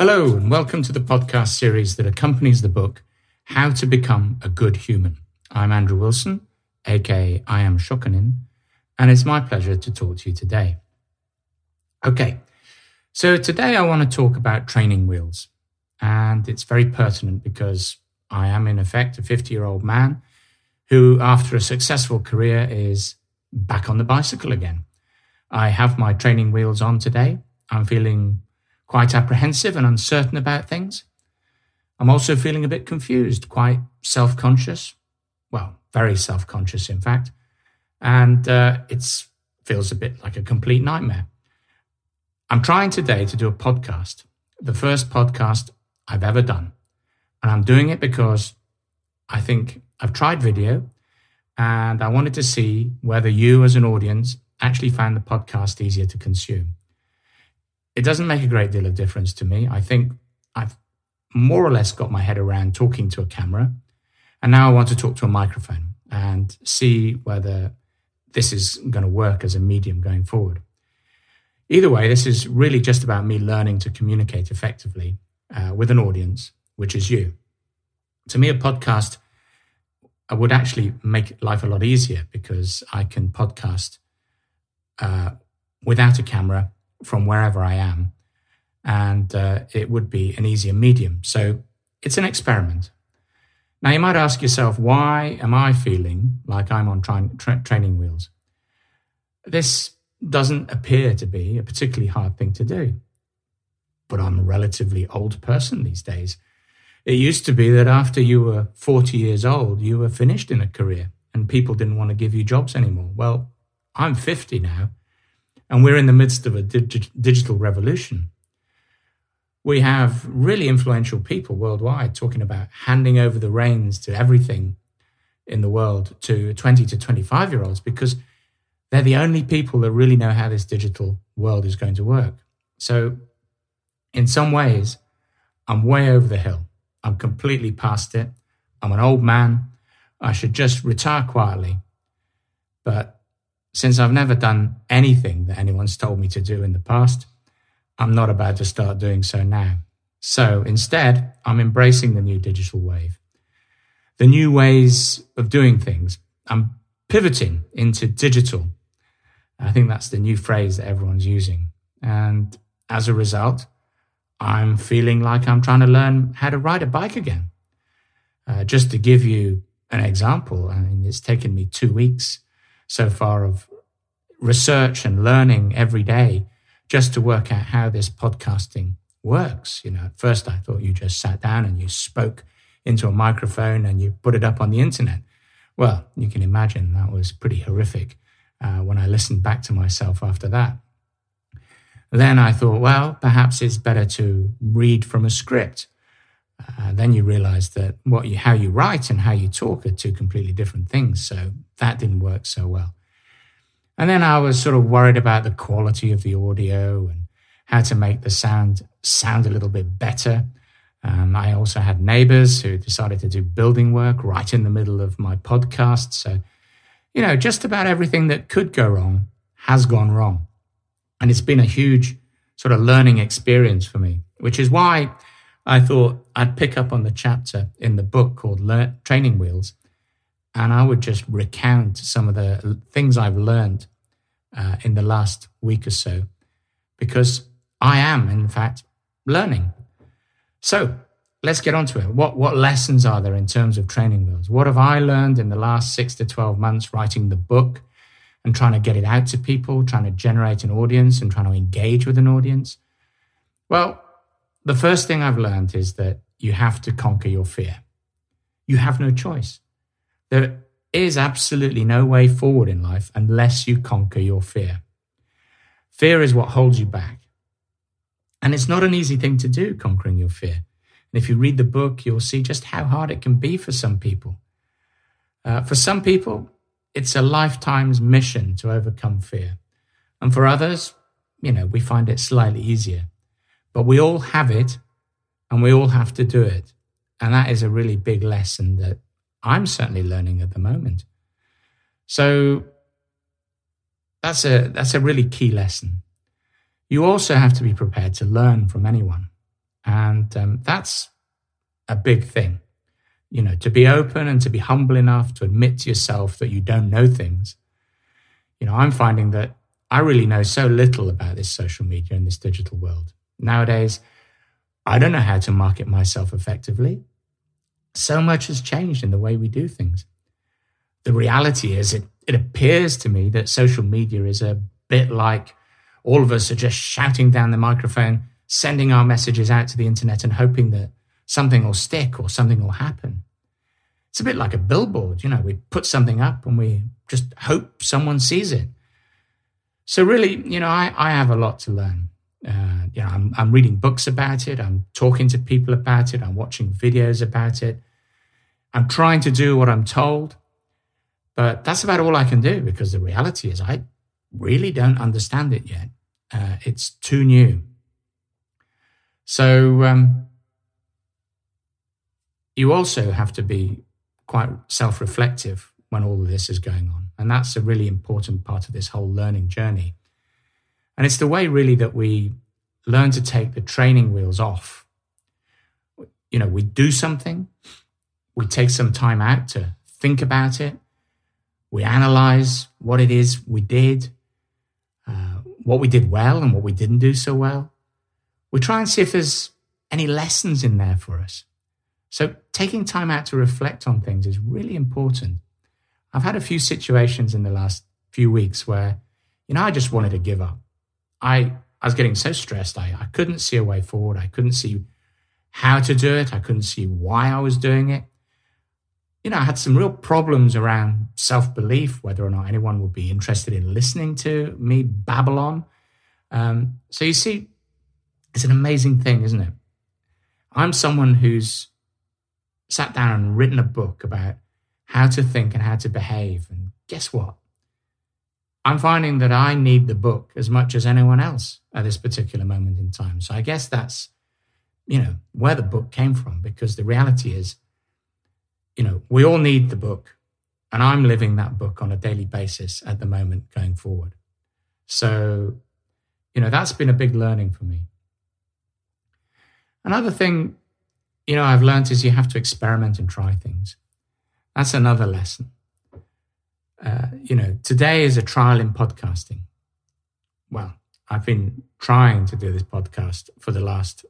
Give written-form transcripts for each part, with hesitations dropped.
Hello, and welcome to the podcast series that accompanies the book, How to Become a Good Human. I'm Andrew Wilson, aka I am Shokunin, and it's my pleasure to talk to you today. Okay, so today I want to talk about training wheels, and it's very pertinent because I am in effect a 50-year-old man who, after a successful career, is back on the bicycle again. I have my training wheels on today. I'm feeling quite apprehensive and uncertain about things. I'm also feeling a bit confused, quite self-conscious. Well, very self-conscious, in fact. And it feels a bit like a complete nightmare. I'm trying today to do a podcast, the first podcast I've ever done. And I'm doing it because I think I've tried video and I wanted to see whether you as an audience actually found the podcast easier to consume. It doesn't make a great deal of difference to me. I think I've more or less got my head around talking to a camera. And now I want to talk to a microphone and see whether this is going to work as a medium going forward. Either way, this is really just about me learning to communicate effectively with an audience, which is you. To me, a podcast would actually make life a lot easier because I can podcast without a camera from wherever I am, and it would be an easier medium. So it's an experiment. Now, you might ask yourself, why am I feeling like I'm on training wheels? This doesn't appear to be a particularly hard thing to do, but I'm a relatively old person these days. It used to be that after you were 40 years old, you were finished in a career and people didn't want to give you jobs anymore. Well, I'm 50 now, and we're in the midst of a digital revolution. We have really influential people worldwide talking about handing over the reins to everything in the world to 20 to 25-year-olds because they're the only people that really know how this digital world is going to work. So in some ways, I'm way over the hill. I'm completely past it. I'm an old man. I should just retire quietly. But since I've never done anything that anyone's told me to do in the past, I'm not about to start doing so now. So instead, I'm embracing the new digital wave, the new ways of doing things. I'm pivoting into digital. I think that's the new phrase that everyone's using. And as a result, I'm feeling like I'm trying to learn how to ride a bike again. Just to give you an example, I mean, it's taken me 2 weeks so far of research and learning every day just to work out how this podcasting works. You know, at first I thought you just sat down and you spoke into a microphone and you put it up on the internet. Well, you can imagine that was pretty horrific when I listened back to myself after that. Then I thought, well, perhaps it's better to read from a script. Then you realize that how you write and how you talk are two completely different things. So that didn't work so well. And then I was sort of worried about the quality of the audio and how to make the sound a little bit better. I also had neighbors who decided to do building work right in the middle of my podcast. So, you know, just about everything that could go wrong has gone wrong. And it's been a huge sort of learning experience for me, which is why I thought I'd pick up on the chapter in the book called Training Wheels, and I would just recount some of the things I've learned in the last week or so, because I am, in fact, learning. So let's get on to it. What lessons are there in terms of training wheels? What have I learned in the last 6 to 12 months writing the book and trying to get it out to people, trying to generate an audience and trying to engage with an audience? Well, the first thing I've learned is that you have to conquer your fear. You have no choice. There is absolutely no way forward in life unless you conquer your fear. Fear is what holds you back. And it's not an easy thing to do, conquering your fear. And if you read the book, you'll see just how hard it can be for some people. For some people, it's a lifetime's mission to overcome fear. And for others, you know, we find it slightly easier. But we all have it and we all have to do it. And that is a really big lesson that I'm certainly learning at the moment. So that's a really key lesson. You also have to be prepared to learn from anyone. And that's a big thing, you know, to be open and to be humble enough to admit to yourself that you don't know things. You know, I'm finding that I really know so little about this social media and this digital world. Nowadays, I don't know how to market myself effectively. So much has changed in the way we do things. The reality is it appears to me that social media is a bit like all of us are just shouting down the microphone, sending our messages out to the internet and hoping that something will stick or something will happen. It's a bit like a billboard, you know, we put something up and we just hope someone sees it. So really, you know, I have a lot to learn. You know, I'm reading books about it. I'm talking to people about it. I'm watching videos about it. I'm trying to do what I'm told, but that's about all I can do because the reality is I really don't understand it yet. It's too new. So you also have to be quite self-reflective when all of this is going on. And that's a really important part of this whole learning journey. And it's the way really that we learn to take the training wheels off. You know, we do something, we take some time out to think about it, we analyze what it is we did, what we did well and what we didn't do so well. We try and see if there's any lessons in there for us. So taking time out to reflect on things is really important. I've had a few situations in the last few weeks where, you know, I just wanted to give up. I was getting so stressed, I couldn't see a way forward. I couldn't see how to do it. I couldn't see why I was doing it. You know, I had some real problems around self-belief, whether or not anyone would be interested in listening to me babble on. So you see, it's an amazing thing, isn't it? I'm someone who's sat down and written a book about how to think and how to behave. And guess what? I'm finding that I need the book as much as anyone else at this particular moment in time. So I guess that's, you know, where the book came from, because the reality is, you know, we all need the book, and I'm living that book on a daily basis at the moment going forward. So, you know, that's been a big learning for me. Another thing, you know, I've learned is you have to experiment and try things. That's another lesson. You know, today is a trial in podcasting. Well, I've been trying to do this podcast for the last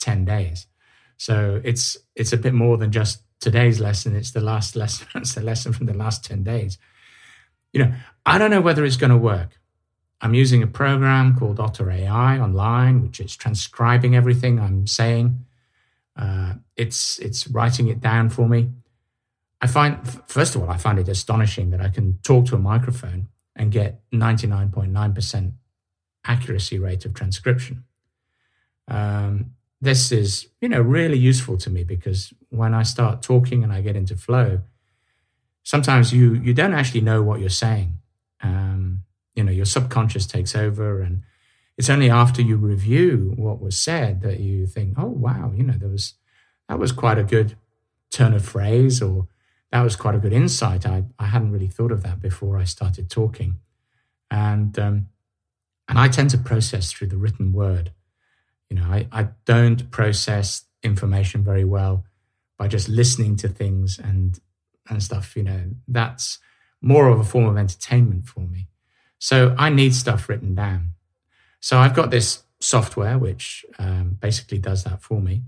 10 days. So it's a bit more than just today's lesson. It's the last lesson. It's the lesson from the last 10 days. You know, I don't know whether it's going to work. I'm using a program called Otter AI online, which is transcribing everything I'm saying. It's writing it down for me. First of all, I find it astonishing that I can talk to a microphone and get 99.9% accuracy rate of transcription. This is, you know, really useful to me because when I start talking and I get into flow, sometimes you don't actually know what you're saying. You know, your subconscious takes over, and it's only after you review what was said that you think, oh, wow, you know, that was quite a good turn of phrase, or that was quite a good insight. I hadn't really thought of that before I started talking. And I tend to process through the written word. You know, I don't process information very well by just listening to things and stuff. You know, that's more of a form of entertainment for me. So I need stuff written down. So I've got this software which basically does that for me.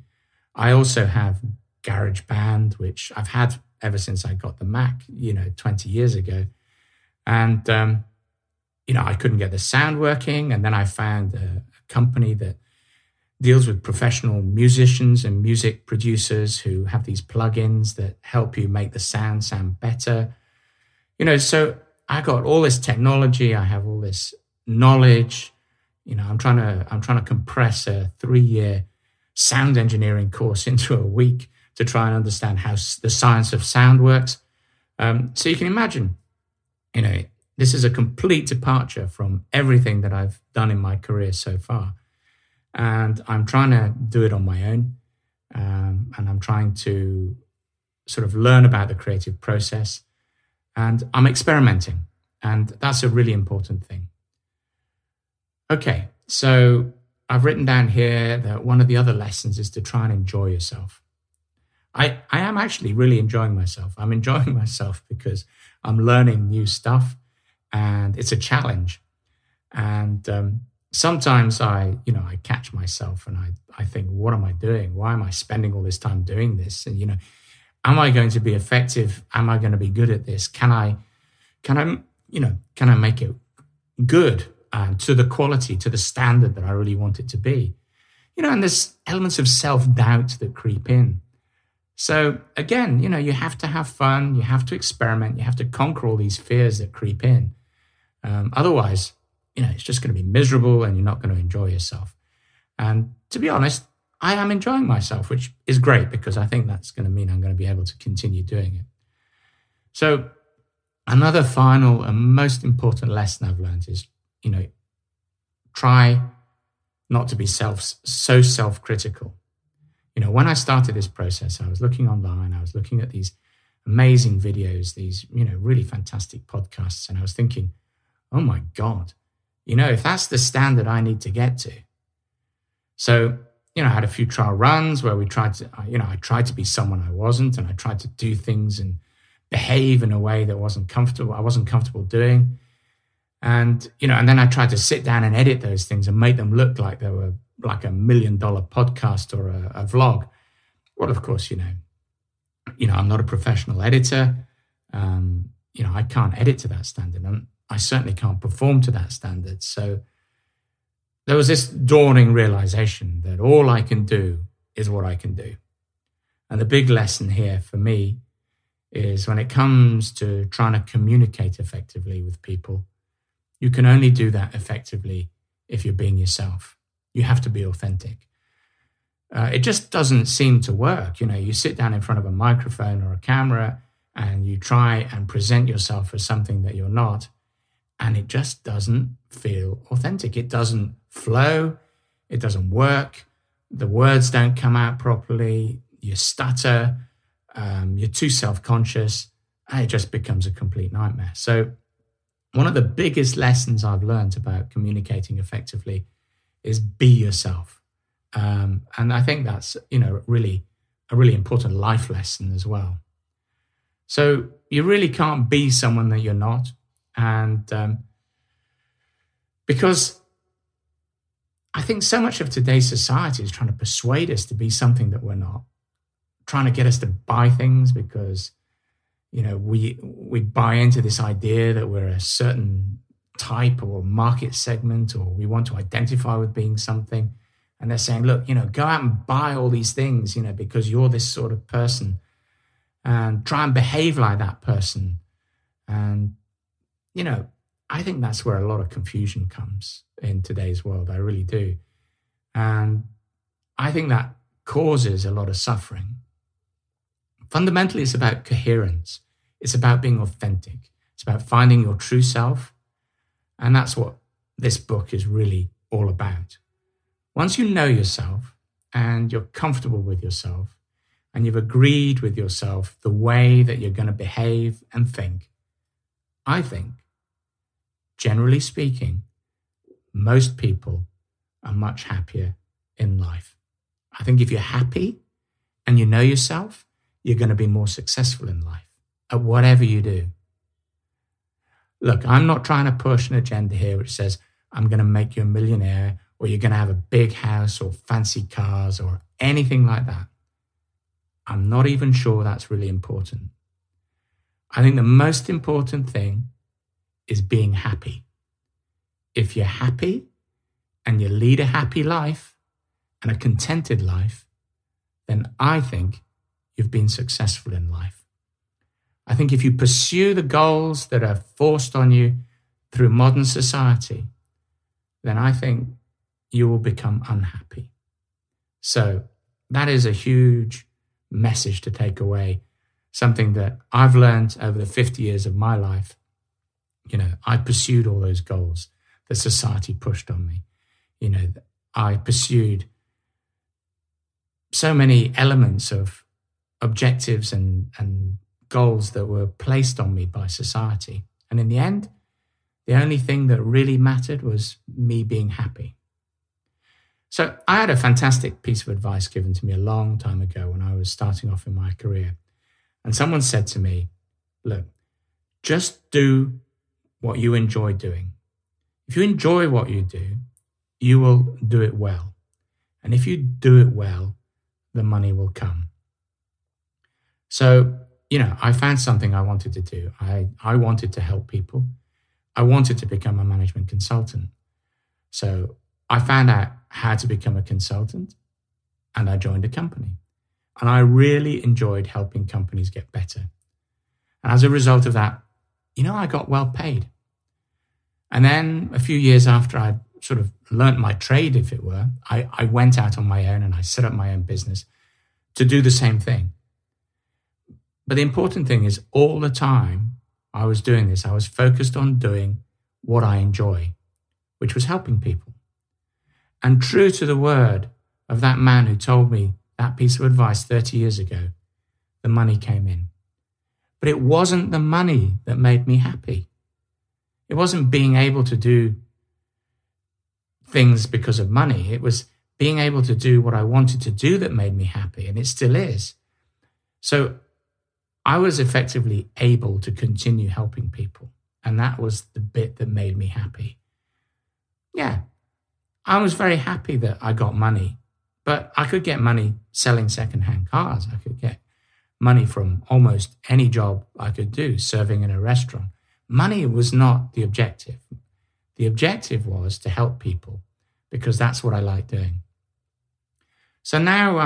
I also have GarageBand, which I've had ever since I got the Mac, you know, 20 years ago. And, you know, I couldn't get the sound working. And then I found a company that deals with professional musicians and music producers who have these plugins that help you make the sound better. You know, so I got all this technology. I have all this knowledge. You know, I'm trying to compress a 3-year sound engineering course into a week to try and understand how the science of sound works. So you can imagine, you know, this is a complete departure from everything that I've done in my career so far. And I'm trying to do it on my own. And I'm trying to sort of learn about the creative process. And I'm experimenting. And that's a really important thing. Okay, so I've written down here that one of the other lessons is to try and enjoy yourself. I am actually really enjoying myself. I'm enjoying myself because I'm learning new stuff and it's a challenge. And sometimes I catch myself and I think, what am I doing? Why am I spending all this time doing this? And, am I going to be effective? Am I going to be good at this? Can I make it good and to the quality, to the standard that I really want it to be? And there's elements of self-doubt that creep in. So again, you have to have fun, you have to experiment, you have to conquer all these fears that creep in. Otherwise, it's just going to be miserable and you're not going to enjoy yourself. And to be honest, I am enjoying myself, which is great because I think that's going to mean I'm going to be able to continue doing it. So another final and most important lesson I've learned is, try not to be so self-critical. When I started this process, I was looking online, I was looking at these amazing videos, these, really fantastic podcasts. And I was thinking, oh my God, if that's the standard I need to get to. So, I had a few trial runs where we tried to, I tried to be someone I wasn't, and I tried to do things and behave in a way that I wasn't comfortable doing. And, and then I tried to sit down and edit those things and make them look like they were like $1 million podcast or a vlog. Well, of course, I'm not a professional editor. I can't edit to that standard, and I certainly can't perform to that standard. So there was this dawning realization that all I can do is what I can do. And the big lesson here for me is when it comes to trying to communicate effectively with people, you can only do that effectively if you're being yourself. You have to be authentic. It just doesn't seem to work. You sit down in front of a microphone or a camera and you try and present yourself as something that you're not, and it just doesn't feel authentic. It doesn't flow. It doesn't work. The words don't come out properly. You stutter. You're too self-conscious, and it just becomes a complete nightmare. So one of the biggest lessons I've learned about communicating effectively is be yourself. And I think that's, really a really important life lesson as well. So you really can't be someone that you're not. And because I think so much of today's society is trying to persuade us to be something that we're not, trying to get us to buy things because, we buy into this idea that we're a certain type or market segment, or we want to identify with being something. And they're saying, look, go out and buy all these things, because you're this sort of person, and try and behave like that person. And, I think that's where a lot of confusion comes in today's world. I really do. And I think that causes a lot of suffering. Fundamentally, it's about coherence. It's about being authentic. It's about finding your true self. And that's what this book is really all about. Once you know yourself and you're comfortable with yourself and you've agreed with yourself the way that you're going to behave and think, I think, generally speaking, most people are much happier in life. I think if you're happy and you know yourself, you're going to be more successful in life at whatever you do. Look, I'm not trying to push an agenda here which says, I'm going to make you a millionaire, or you're going to have a big house or fancy cars or anything like that. I'm not even sure that's really important. I think the most important thing is being happy. If you're happy and you lead a happy life and a contented life, then I think you've been successful in life. I think if you pursue the goals that are forced on you through modern society, then I think you will become unhappy. So that is a huge message to take away, something that I've learned over the 50 years of my life. I pursued all those goals that society pushed on me. I pursued so many elements of objectives and goals that were placed on me by society. And in the end, the only thing that really mattered was me being happy. So I had a fantastic piece of advice given to me a long time ago when I was starting off in my career. And someone said to me, look, just do what you enjoy doing. If you enjoy what you will do it well. And if you do it well, the money will come. So, you know, I found something I wanted to do. I wanted to help people. I wanted to become a management consultant. So I found out how to become a consultant and I joined a company. And I really enjoyed helping companies get better. And as a result of that, you know, I got well paid. And then a few years after I'd sort of learnt my trade, if it were, I went out on my own and I set up my own business to do the same thing. But the important thing is all the time I was doing this, I was focused on doing what I enjoy, which was helping people. And true to the word of that man who told me that piece of advice 30 years ago, the money came in. But it wasn't the money that made me happy. It wasn't being able to do things because of money. It was being able to do what I wanted to do that made me happy, and it still is. So I was effectively able to continue helping people, and that was the bit that made me happy. Yeah, I was very happy that I got money, but I could get money selling secondhand cars. I could get money from almost any job I could do, serving in a restaurant. Money was not the objective. The objective was to help people because that's what I like doing. So now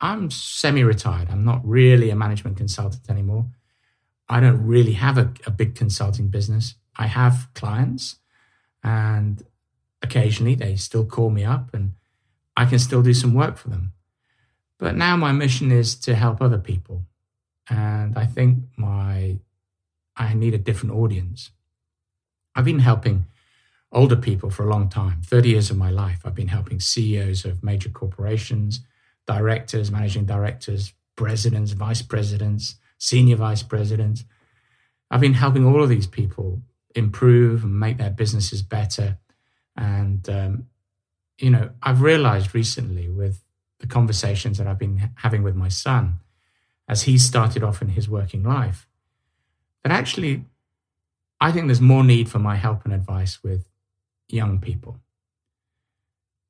I'm semi-retired. I'm not really a management consultant anymore. I don't really have a big consulting business. I have clients and occasionally they still call me up and I can still do some work for them. But now my mission is to help other people. And I think I need a different audience. I've been helping older people for a long time, 30 years of my life. I've been helping CEOs of major corporations, directors, managing directors, presidents, vice presidents, senior vice presidents. I've been helping all of these people improve and make their businesses better. And, you know, I've realized recently with the conversations that I've been having with my son, as he started off in his working life, but actually, I think there's more need for my help and advice with young people.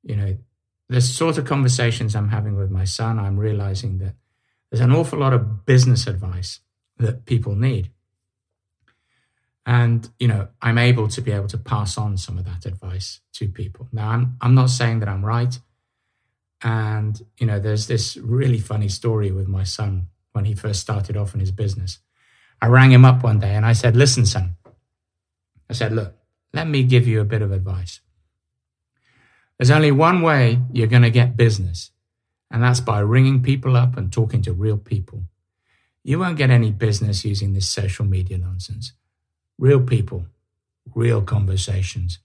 You know, the sort of conversations I'm having with my son, I'm realizing that there's an awful lot of business advice that people need. And, you know, I'm able to pass on some of that advice to people. Now, I'm not saying that I'm right. And, you know, there's this really funny story with my son when he first started off in his business. I rang him up one day and I said, listen, son. I said, look, let me give you a bit of advice. There's only one way you're going to get business, and that's by ringing people up and talking to real people. You won't get any business using this social media nonsense. Real people, real conversations.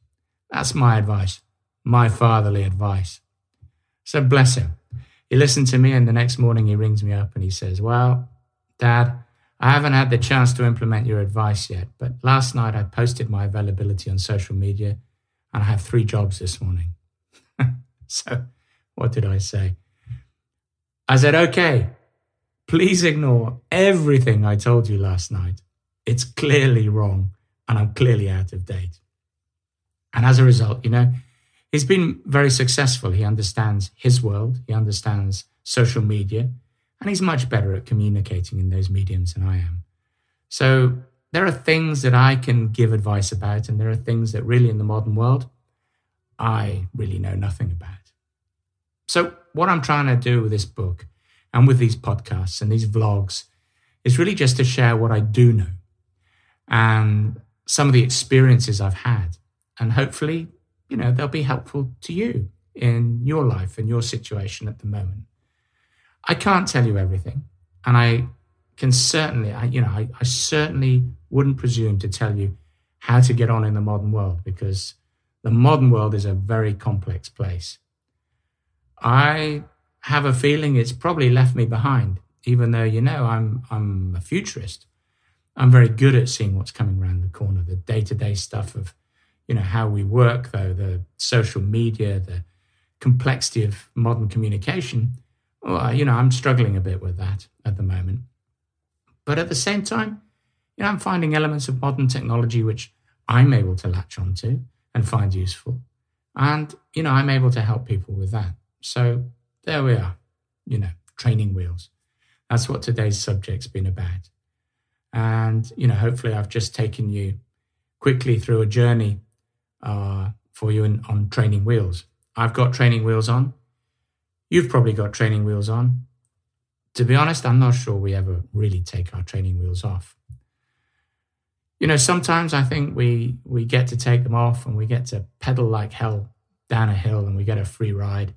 That's my advice, my fatherly advice. So bless him. He listened to me, and the next morning he rings me up and he says, well, Dad, I haven't had the chance to implement your advice yet, but last night I posted my availability on social media and I have 3 jobs this morning. So what did I say? I said, okay, please ignore everything I told you last night. It's clearly wrong and I'm clearly out of date. And as a result, you know, he's been very successful. He understands his world. He understands social media. And he's much better at communicating in those mediums than I am. So there are things that I can give advice about, and there are things that really in the modern world, I really know nothing about. So what I'm trying to do with this book and with these podcasts and these vlogs is really just to share what I do know and some of the experiences I've had. And hopefully, you know, they'll be helpful to you in your life and your situation at the moment. I can't tell you everything, and I can certainly, I certainly wouldn't presume to tell you how to get on in the modern world, because the modern world is a very complex place. I have a feeling it's probably left me behind, even though, you know, I'm a futurist. I'm very good at seeing what's coming around the corner, the day-to-day stuff of, you know, how we work, though, the social media, the complexity of modern communication, well, you know, I'm struggling a bit with that at the moment. But at the same time, you know, I'm finding elements of modern technology which I'm able to latch onto and find useful. And, you know, I'm able to help people with that. So there we are, you know, training wheels. That's what today's subject's been about. And, you know, hopefully I've just taken you quickly through a journey for you on training wheels. I've got training wheels on. You've probably got training wheels on. To be honest, I'm not sure we ever really take our training wheels off. You know, sometimes I think we get to take them off and we get to pedal like hell down a hill and we get a free ride.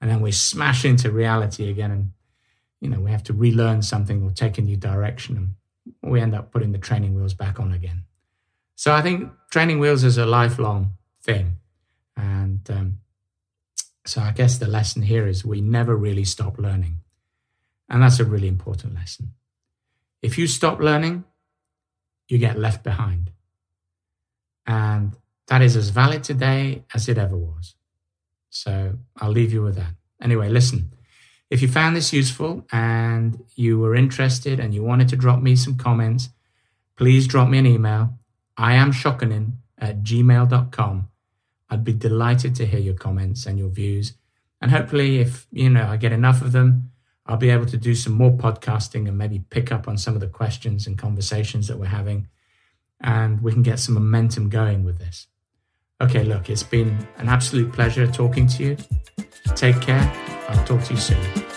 And then we smash into reality again and, you know, we have to relearn something or take a new direction and we end up putting the training wheels back on again. So I think training wheels is a lifelong thing. And so I guess the lesson here is we never really stop learning. And that's a really important lesson. If you stop learning, you get left behind. And that is as valid today as it ever was. So I'll leave you with that. Anyway, listen, if you found this useful and you were interested and you wanted to drop me some comments, please drop me an email. I am shokunin@gmail.com. I'd be delighted to hear your comments and your views. And hopefully if, you know, I get enough of them, I'll be able to do some more podcasting and maybe pick up on some of the questions and conversations that we're having. And we can get some momentum going with this. Okay, look, it's been an absolute pleasure talking to you. Take care. I'll talk to you soon.